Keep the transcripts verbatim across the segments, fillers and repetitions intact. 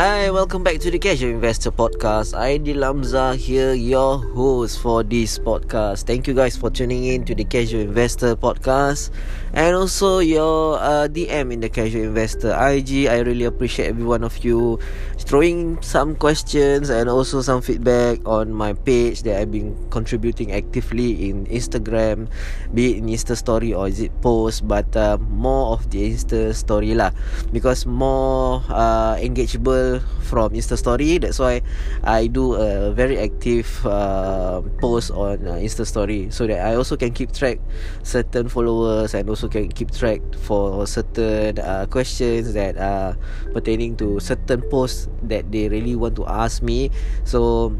Hi, welcome back to the Casual Investor Podcast. I, D. Lamza here, your host for this podcast. Thank you guys for tuning in to the Casual Investor Podcast and also your uh, D M in the Casual Investor I G. I really appreciate every one of you throwing some questions and also some feedback on my page that I've been contributing actively in Instagram, be it in Insta Story or is it post, but uh, more of the Insta Story lah, because more uh, engageable from Insta Story. That's why I do a very active uh, post on uh, Insta Story, so that I also can keep track certain followers and also can keep track for certain uh, questions that are pertaining to certain posts that they really want to ask me. So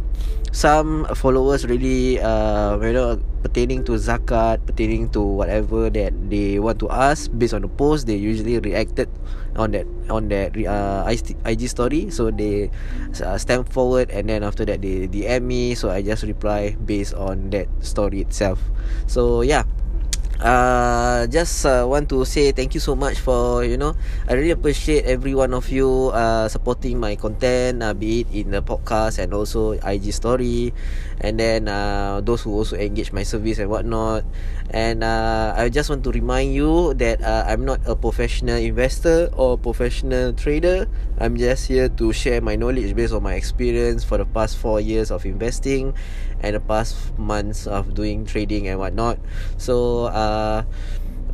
some followers really uh, you know, pertaining to zakat, pertaining to whatever that they want to ask based on the post, they usually reacted on that on that uh, I G story. So they uh, stamp forward and then after that they D M me, so I just reply based on that story itself. So yeah, Uh, just uh, want to say thank you so much for, you know, I really appreciate every one of you uh, supporting my content, uh, be it in the podcast and also I G story, and then uh, those who also engage my service and whatnot. And uh, I just want to remind you that uh, I'm not a professional investor or professional trader. I'm just here to share my knowledge based on my experience for the past four years of investing and the past months of doing trading and whatnot. So uh, Uh,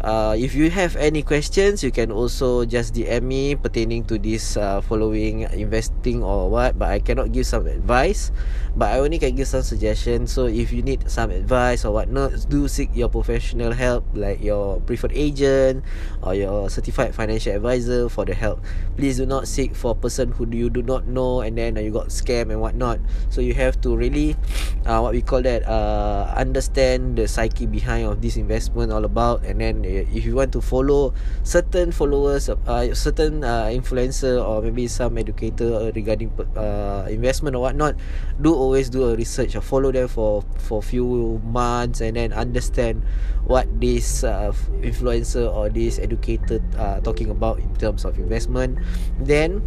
uh, if you have any questions, you can also just D M me pertaining to this uh, following investing or what. But I cannot give some advice, but I only can give some suggestions. So if you need some advice or whatnot, do seek your professional help, like your preferred agent or your certified financial advisor for the help. Please do not seek for a person who you do not know and then you got scammed and whatnot. So you have to really uh, what we call that uh, understand the psyche behind of this investment all about. And then if you want to follow certain followers, uh, certain uh, influencer or maybe some educator regarding uh, investment or whatnot, do always do a research or follow them for for few months and then understand what this uh, influencer or this educator uh, talking about in terms of investment. Then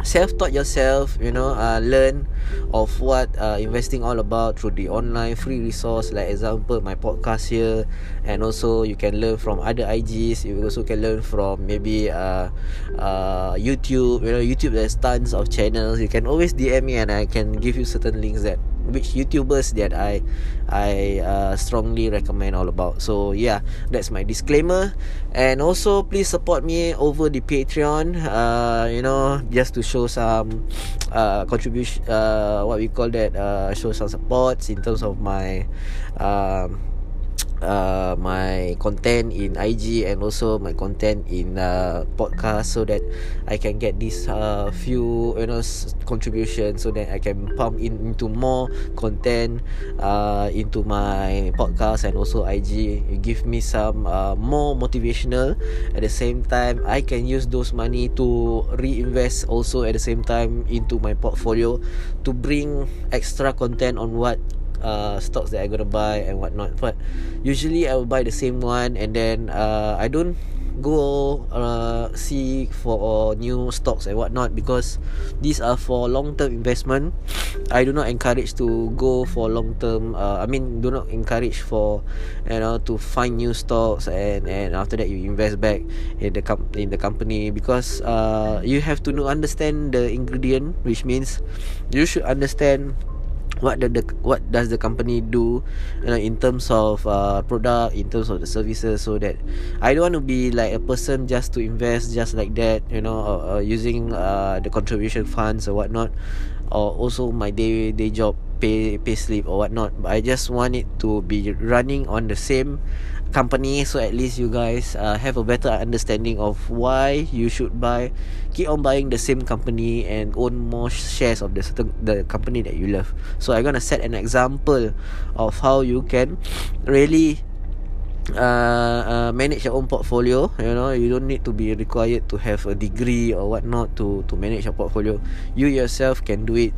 self-taught yourself, you know, uh, learn of what uh, investing all about through the online free resource, like example my podcast here, and also you can learn from other I Gs. You also can learn from maybe uh, uh, YouTube. You know, YouTube, there's tons of channels. You can always D M me and I can give you certain links that which YouTubers that I I uh, strongly recommend all about. So yeah, that's my disclaimer. And also please support me over the Patreon, uh, you know, just to show some uh, contribution, uh, what we call that, uh, show some supports in terms of my um, Uh, my content in I G and also my content in uh, podcast, so that I can get these uh, few, you know, s- contributions, so that I can pump in into more content uh, into my podcast and also I G. It give me some uh, more motivational. At the same time, I can use those money to reinvest also at the same time into my portfolio to bring extra content on what Uh, stocks that I'm gonna buy and whatnot. But usually I will buy the same one, and then uh, I don't go uh, see for new stocks and whatnot, because these are for long-term investment. I do not encourage to go for long-term. Uh, I mean, do not encourage for, you know, to find new stocks and, and after that you invest back in the com- in the company, because uh, you have to know, understand the ingredient, which means you should understand what the, the what does the company do, you know, in terms of uh, product, in terms of the services, so that I don't want to be like a person just to invest just like that, you know, or, or using uh, the contribution funds or whatnot, or also my day day job pay pay slip or whatnot. But I just want it to be running on the same company, so at least you guys uh, have a better understanding of why you should buy, keep on buying the same company and own more shares of the certain, the company that you love. So I'm gonna set an example of how you can really Uh, uh, manage your own portfolio. You know, you don't need to be required to have a degree or whatnot to to manage your portfolio. You yourself can do it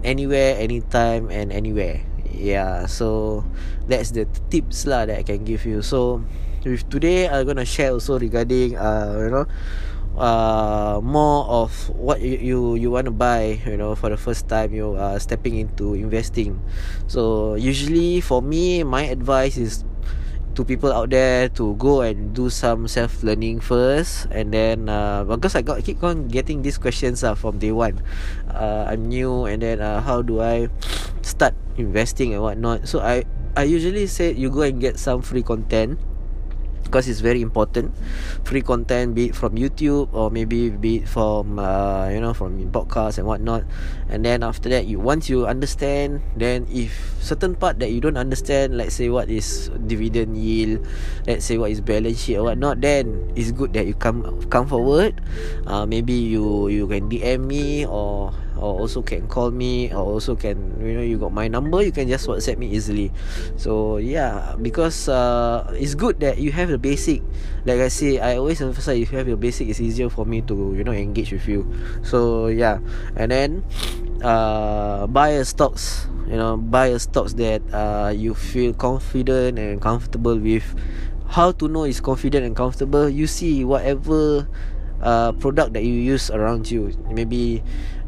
anywhere, anytime, and anywhere. Yeah, so that's the tips lah that I can give you. So with today, I'm gonna share also regarding uh you know uh more of what you you, you want to buy, you know, for the first time you are stepping into investing. So usually for me, my advice is to people out there to go and do some self-learning first, and then uh, because I got keep on getting these questions uh, from day one. Uh, I'm new, and then uh, how do I start investing and whatnot? So I I usually say you go and get some free content, because it's very important. Free content, be it from YouTube or maybe be it from uh, you know, from podcasts and whatnot. And then after that, you once you understand, then if certain part that you don't understand, let's say what is dividend yield, let's say what is balance sheet or whatnot, then it's good that you come come forward. Uh, maybe you you can D M me, or or also can call me, or also can, you know, you got my number, you can just WhatsApp me easily. So yeah, because uh, it's good that you have the basic. Like I say, I always emphasize, if you have your basic, it's easier for me to, you know, engage with you. So yeah. And then uh, buy a stocks, you know, buy a stocks that uh, you feel confident and comfortable with. How to know is confident and comfortable? You see whatever uh, product that you use around you. Maybe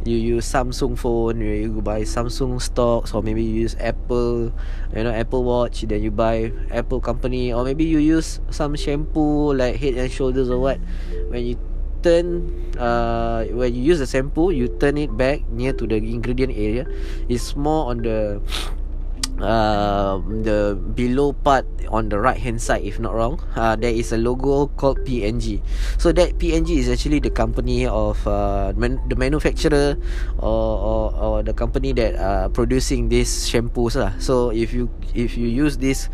you use Samsung phone, you buy Samsung stocks, or maybe you use Apple, you know, Apple Watch, then you buy Apple company, or maybe you use some shampoo like Head and Shoulders or what. When you turn, uh, when you use the shampoo, you turn it back near to the ingredient area. It's more on the uh, the below part on the right hand side, if not wrong. Uh, there is a logo called P N G. So that P N G is actually the company of uh, man- the manufacturer, or, or or the company that uh producing these shampoos lah. So if you if you use this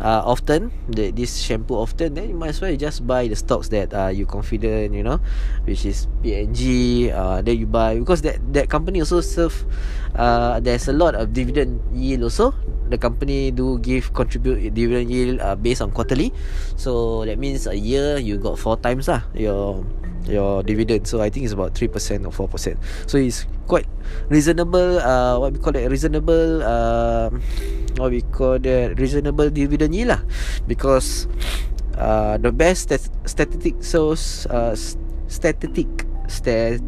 uh often, the, this shampoo often, then you might as well just buy the stocks that uh you confident, you know, which is P N G. Uh, then you buy, because that that company also serve uh there's a lot of dividend yield also. The company do give contribute dividend yield uh, based on quarterly. So that means a year you got four times lah your your dividend. So I think it's about three percent or four percent. So it's quite reasonable, uh, what we call that, reasonable uh, what we call that, reasonable dividend yield lah. Because uh, the best stat- statistic shows uh, statistic stat-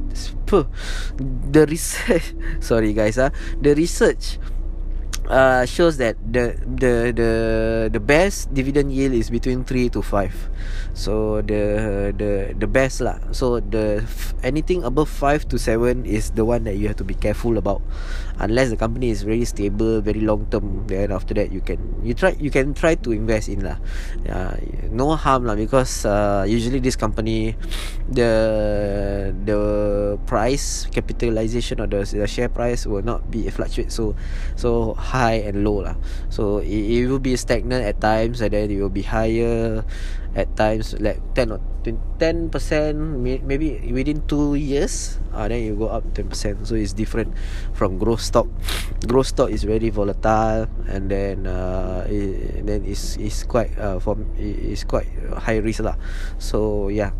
the research sorry guys ah, uh, the research Uh, shows that the the the the best dividend yield is between three to five. So the the the best lah. So the anything above five to seven is the one that you have to be careful about, unless the company is very stable, very long term. Then after that you can you try you can try to invest in lah. Uh, no harm lah, because uh, usually this company, the the price capitalization or the, the share price will not be fluctuate so so high. High and low lah. So it, it will be stagnant at times, and then it will be higher at times, like ten or ten percent maybe within two years, uh, then you go up ten percent. So it's different from growth stock. Growth stock is very volatile, and then uh, it, and then it's, it's quite uh, from, it's quite high risk lah. So yeah,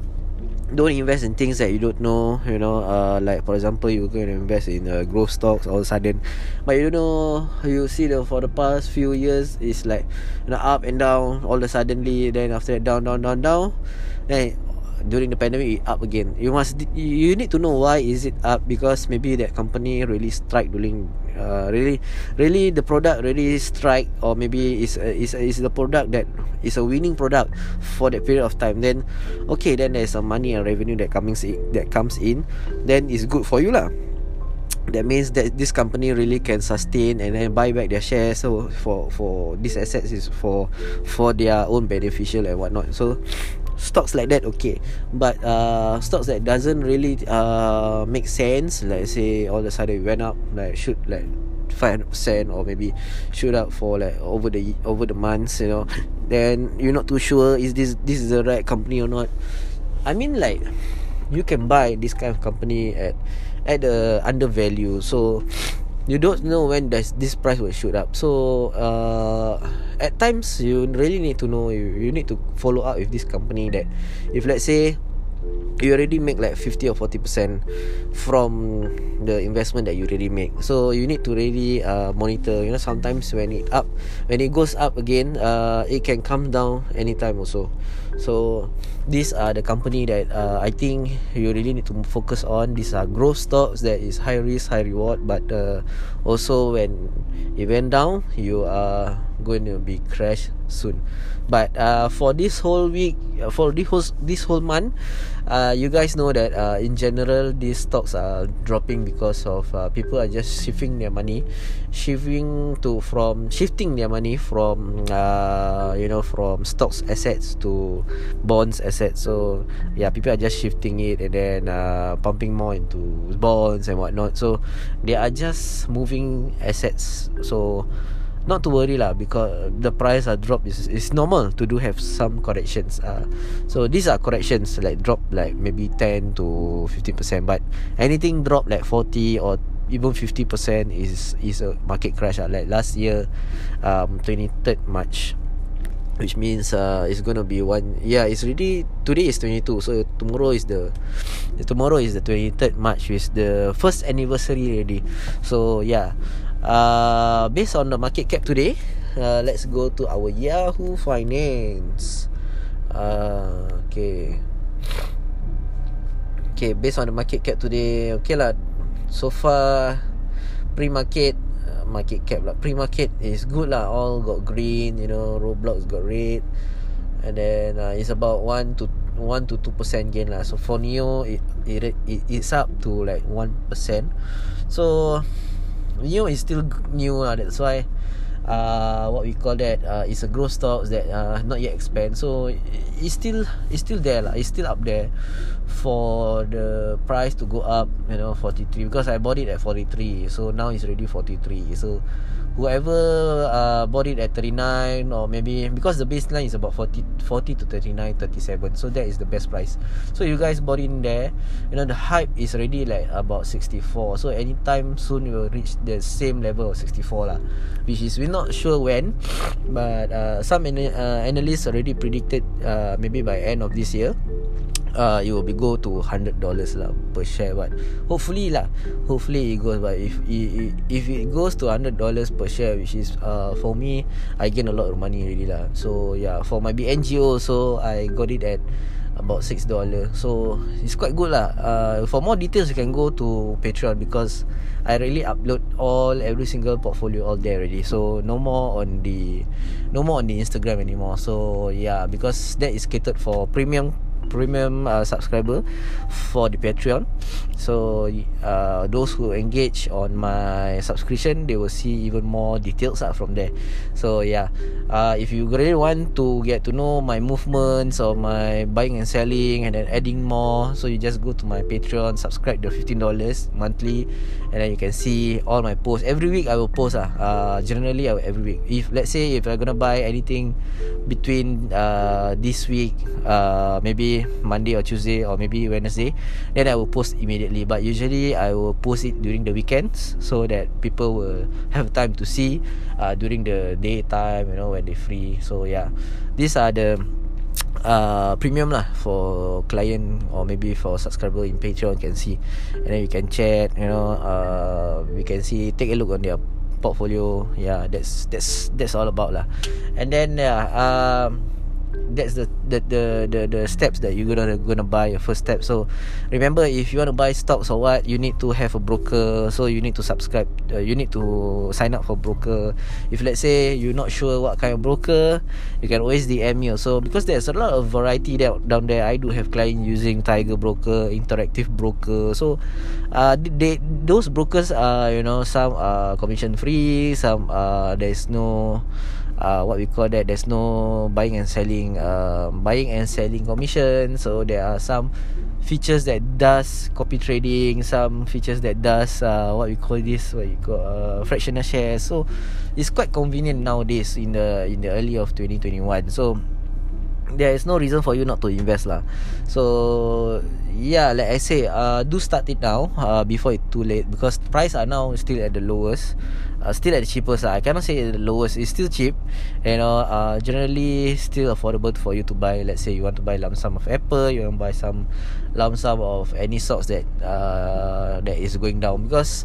don't invest in things that you don't know, you know, uh, like for example, you're going to invest in uh, growth stocks all of a sudden, but you don't know. You see the, for the past few years, it's like, you know, up and down all of a suddenly, then after that down, down, down, down, then during the pandemic it up again. You must, you need to know why is it up, because maybe that company really strike during uh, really really the product really strike, or maybe is is is the product that is a winning product for that period of time. Then okay, then there's some money and revenue that coming that comes in, then it's good for you lah. That means that this company really can sustain and then buy back their shares. So for for these assets is for for their own beneficial and whatnot. So stocks like that okay, but uh, stocks that doesn't really uh, make sense. Let's say all of a sudden it went up like shoot like five hundred percent, or maybe shoot up for like over the over the months, you know. Then you're not too sure is this this is the right company or not. I mean, like, you can buy this kind of company at at the undervalue. So you don't know when this this price will shoot up. So uh, at times you really need to know. You, you need to follow up with this company, that if let's say you already make like fifty or forty percent from the investment that you already make. So you need to really uh, monitor. You know, sometimes when it up, when it goes up again, uh, it can come down anytime also. So these are the company that uh, I think you really need to focus on. These are growth stocks that is high risk, high reward. But uh, also when it went down, you are going to be crashed soon. But uh, for this whole week, for this whole, this whole month, uh, you guys know that uh, in general these stocks are dropping because of uh, people are just shifting their money, shifting to from shifting their money from uh, you know from stocks assets to bonds assets. So yeah, people are just shifting it and then uh, pumping more into bonds and whatnot. So they are just moving assets. So not to worry lah, because the price are drop is is normal to do have some corrections. Uh, so these are corrections like drop like maybe ten to fifteen percent, but anything drop like forty or even fifty percent is is a market crash. Uh. Like last year, um, twenty third March. Which means uh, it's gonna be one. Yeah, it's really today is twenty-two. So tomorrow is the tomorrow is the twenty-third March, which is the first anniversary already. So yeah, uh, based on the market cap today, uh, let's go to our Yahoo Finance. Uh, okay, okay. Based on the market cap today, okay lah. So far, pre-market. Market cap lah. Pre-market is good lah. All got green, you know. Roblox got red, and then uh, it's about one to one to two percent gain lah. So for Neo, it it it it's up to like one percent. So Neo is still new lah. That's why, uh, what we call that, uh, it's a growth stock that uh not yet expand. So it's still it's still there lah. It's still up there for the price to go up, you know, forty-three, because I bought it at forty-three, so now it's already forty-three. So whoever uh, bought it at thirty-nine, or maybe because the baseline is about forty, forty to thirty-nine, thirty-seven, so that is the best price. So you guys bought in there, you know, the hype is already like about sixty-four, so anytime soon you will reach the same level of sixty-four lah, which is we're not sure when, but uh, some ana- uh, analysts already predicted uh, maybe by end of this year Uh, it will be go to one hundred dollars lah per share. But hopefully lah, hopefully it goes. But if it, if it goes to one hundred dollars per share, which is uh, for me, I gain a lot of money already lah. So yeah, for my B N G O also, I got it at about six dollars. So it's quite good lah. uh, For more details, you can go to Patreon, because I really upload all every single portfolio all there already. So no more on the No more on the Instagram anymore. So yeah, because that is catered for premium Premium uh, subscriber for the Patreon. So uh, those who engage on my subscription, they will see even more details uh, from there. So yeah, uh, if you really want to get to know my movements or my buying and selling and then adding more, so you just go to my Patreon, subscribe the fifteen dollars monthly, and then you can see all my posts. Every week I will post uh, uh, generally I will every week. If let's say if I'm gonna buy anything between uh, this week, uh, maybe Monday or Tuesday or maybe Wednesday, then I will post immediately. But usually I will post it during the weekends, so that people will have time to see uh, during the daytime, you know, when they're free. So yeah, these are the uh, premium lah for client or maybe for subscriber in Patreon can see, and then you can chat, you know, uh, we can see, take a look on their portfolio. Yeah, that's that's that's all about lah. And then yeah, um that's the the, the the the steps that you're gonna gonna buy your first step. So remember, if you want to buy stocks or what, you need to have a broker. So you need to subscribe, uh, you need to sign up for broker. If let's say you're not sure what kind of broker, you can always D M me also, because there's a lot of variety there, down there. I do have clients using Tiger Broker, Interactive Broker. So uh, they, those brokers are, you know, some are commission free, some are, there's no Uh, what we call that, there's no buying and selling uh, buying and selling commission. So there are some features that does copy trading, some features that does uh, what we call this, what you call uh, fractional shares. So it's quite convenient nowadays in the in the early of twenty twenty-one. So there is no reason for you not to invest lah. So yeah, like I say, uh, do start it now, uh, before it's too late, because price are now still at the lowest, uh, still at the cheapest lah. I cannot say the lowest, it's still cheap, you know, uh, generally still affordable for you to buy. Let's say you want to buy lump sum of Apple, you want to buy some lump sum of any stocks that uh, that is going down, because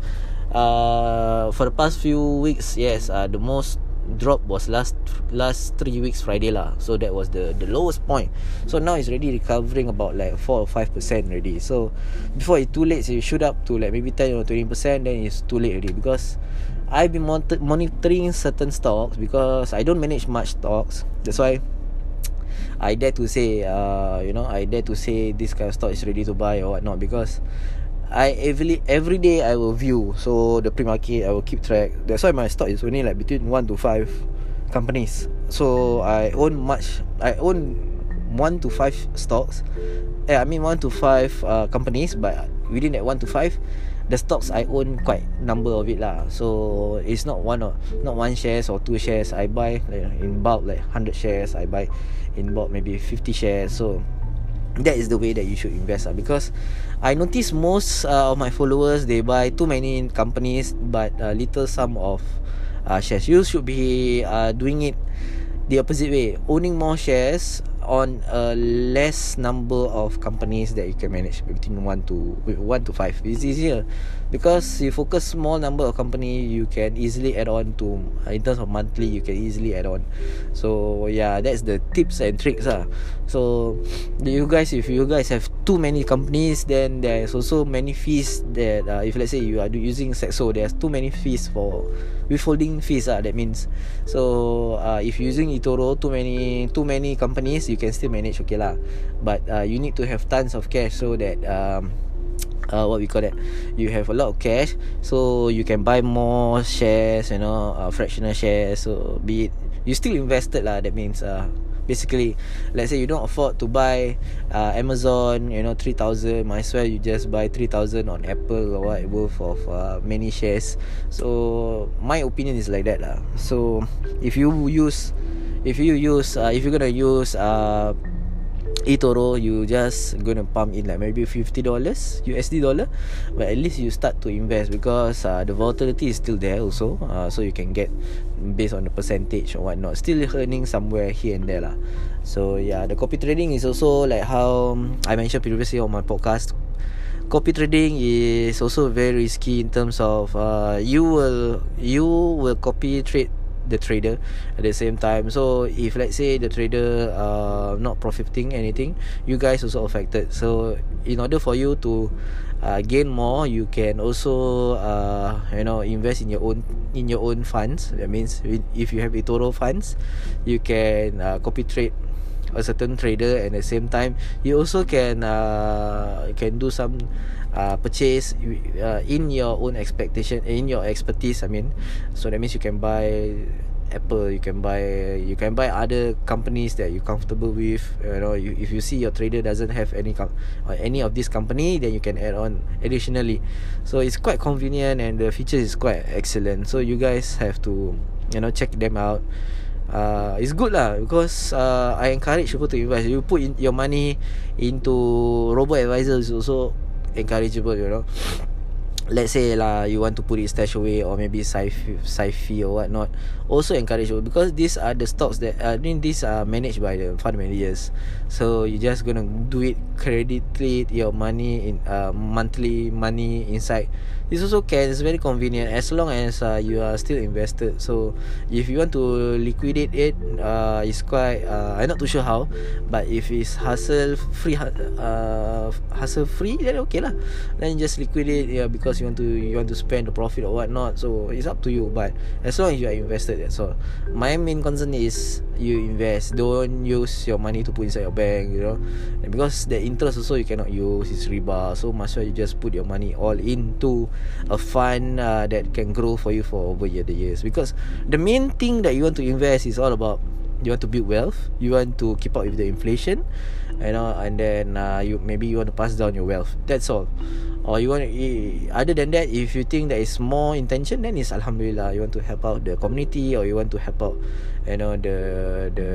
uh, for the past few weeks, yes, uh, the most drop was last last three weeks Friday lah. So that was the the lowest point. So now it's already recovering about like four or five percent already. So before it's too late, so you shoot up to like maybe ten or twenty percent, then it's too late already. Because I've been monitoring certain stocks, because I don't manage much stocks. That's why I dare to say, uh, you know, I dare to say this kind of stock is ready to buy or whatnot, because I every every day I will view. So the pre-market I will keep track. That's why my stock is only like between one to five companies. So I own much I own one to five stocks. Eh, I mean one to five uh, companies, but within that one to five, the stocks I own quite number of it lah. So it's not one or not one shares or two shares. I buy like in bulk, like one hundred shares. I buy in bulk maybe fifty shares. So that is the way that you should invest lah. Because I notice most uh, of my followers, they buy too many companies but uh, little sum of uh, shares. You should be uh, doing it the opposite way, owning more shares on a less number of companies that you can manage, between one to one to five. It's easier because you focus small number of company, you can easily add on to, in terms of monthly, you can easily add on. So yeah, that's the tips and tricks ah. So you guys, if you guys have too many companies, then there's also many fees that uh, if let's say you are using Saxo, there's too many fees for withholding fees ah, that means. So uh, if using eToro, too many too many companies, you can still manage okay lah, but uh, you need to have tons of cash, so that um, uh, what we call that, you have a lot of cash, so you can buy more shares, you know, uh, fractional shares. So be it you still invested lah, that means uh, basically, let's say you don't afford to buy uh, Amazon, you know, three thousand, might as well you just buy three thousand on Apple or what, worth of uh, many shares. So my opinion is like that lah. So if you use If you use, uh, if you're gonna use uh, eToro, you just gonna pump in like maybe fifty dollars U S D dollar, but at least you start to invest, because uh, the volatility is still there also, uh, so you can get based on the percentage or whatnot, still earning somewhere here and there lah. So yeah, the copy trading is also like how I mentioned previously on my podcast. Copy trading is also very risky in terms of uh, you will you will copy trade the trader at the same time. So if let's say the trader uh, not profiting anything, you guys also affected. So in order for you to uh, gain more, you can also uh, you know, invest in your own in your own funds. That means if you have eToro funds, you can uh, copy trade a certain trader, and at the same time you also can uh, can do some uh, purchase uh, in your own expectation, in your expertise, I mean. So that means you can buy Apple, you can buy you can buy other companies that you're comfortable with, you know. You, if you see your trader doesn't have any com- or any of this company, then you can add on additionally. So it's quite convenient and the feature is quite excellent. So you guys have to, you know, check them out. Uh, it's good lah, because uh, I encourage people to invest. You put in your money into robo-advisor is also encourageable, you know. Let's say lah, you want to put it stash away, or maybe sci-fi or whatnot, also encourageable, because these are the stocks that uh, I mean, these are managed by the fund managers. So you just gonna do it, credit trade your money in uh, monthly money inside. This also can, it's very convenient as long as uh, you are still invested. So if you want to liquidate it, uh, it's quite uh, I'm not too sure how, but if it's hassle free, uh, hassle free, then okay lah. Then just liquidate, yeah, because you want to you want to spend the profit or whatnot. So it's up to you, but as long as you are invested, that's all. My main concern is you invest. Don't use your money to put inside your bank, you know, because the interest also you cannot use, it's riba. So might as well you just put your money all into a fund uh, that can grow for you for over the years. Because the main thing that you want to invest is all about you want to build wealth, you want to keep up with the inflation, you know, and then uh, you maybe you want to pass down your wealth. That's all. Or you want to, other than that, if you think there is more intention, then it's alhamdulillah. You want to help out the community, or you want to help out, you know, the the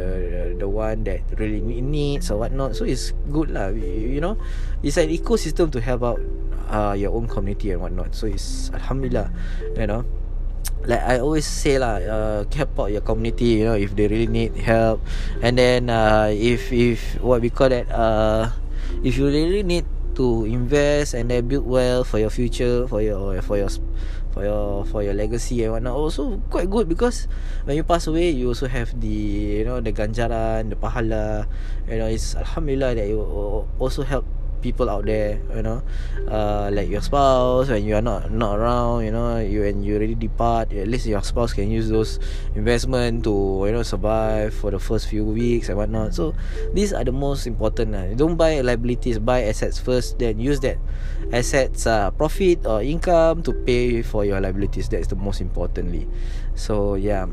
the one that really needs or whatnot. So it's good lah. You know, it's an ecosystem to help out uh, your own community and whatnot. So it's alhamdulillah, you know. Like I always say lah, uh, help out your community, you know, if they really need help. And then uh, if if what we call that, uh, if you really need to invest and then build wealth for your future, for your for your for your for your legacy and whatnot, also quite good, because when you pass away, you also have the, you know, the ganjaran, the pahala, you know. It's alhamdulillah that you also help people out there, you know, uh, like your spouse when you are not not around, you know, you and you already depart. At least your spouse can use those investment to, you know, survive for the first few weeks and whatnot. So these are the most important. Uh. Don't buy liabilities, buy assets first. Then use that assets uh, profit or income to pay for your liabilities. That's the most importantly. So yeah.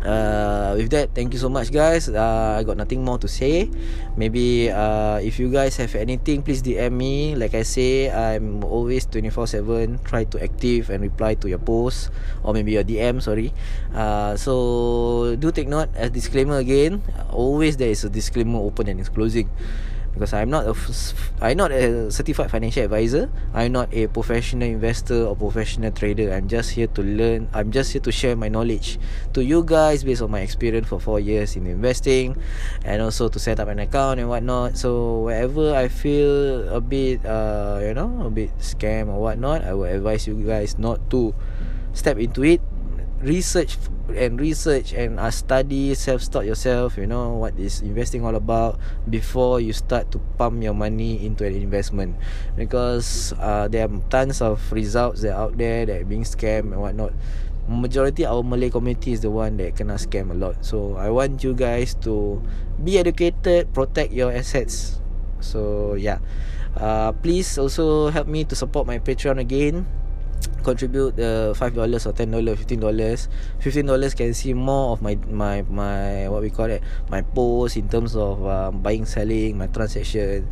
Uh, with that, thank you so much, guys. uh, I got nothing more to say. Maybe uh, if you guys have anything, please D M me. Like I say, I'm always twenty-four seven, try to active and reply to your posts, or maybe your D M, sorry. uh, So do take note, as disclaimer again, always there is a disclaimer open and it's closing, because I'm not a I'm not a certified financial advisor. I'm not a professional investor or professional trader. I'm just here to learn. I'm just here to share my knowledge to you guys based on my experience for four years in investing, and also to set up an account and whatnot. So wherever I feel a bit, uh, you know, a bit scam or whatnot, I would advise you guys not to step into it. Research and research and uh, study, self-taught yourself, you know, what is investing all about before you start to pump your money into an investment, because uh, there are tons of results that are out there that are being scammed and whatnot. Majority of our Malay community is the one that kena scam a lot. So I want you guys to be educated, protect your assets. So yeah, uh, please also help me to support my Patreon again. Contribute uh, five dollars or ten dollars, fifteen dollars. fifteen dollars can see more of my my my what we call it, my posts in terms of um, buying, selling, my transaction,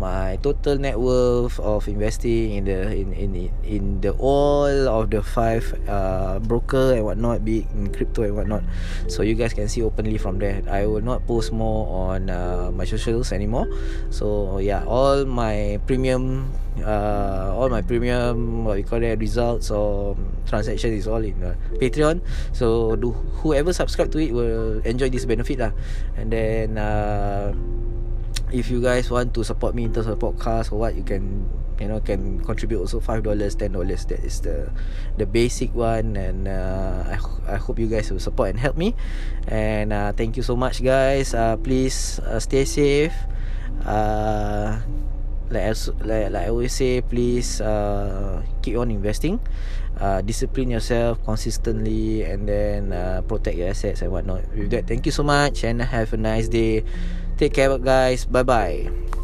my total net worth of investing in the in in in the all of the five uh, broker and whatnot, be in crypto and whatnot. So you guys can see openly from there. I will not post more on uh, my socials anymore. So yeah, all my premium uh, all my premium what we call it results or transaction is all in uh, Patreon. So do whoever subscribe to it will enjoy this benefit lah. And then uh, if you guys want to support me in terms of podcast or what, you can, you know, can contribute also five dollars, ten dollars. That is the the basic one. And uh, I, I hope you guys will support and help me. And uh, thank you so much, guys. uh, Please uh, stay safe. uh, like, like, like I always say, please uh, keep on investing. Uh, discipline yourself consistently, and then uh, protect your assets and whatnot. With that, thank you so much and have a nice day. Take care, guys. Bye bye.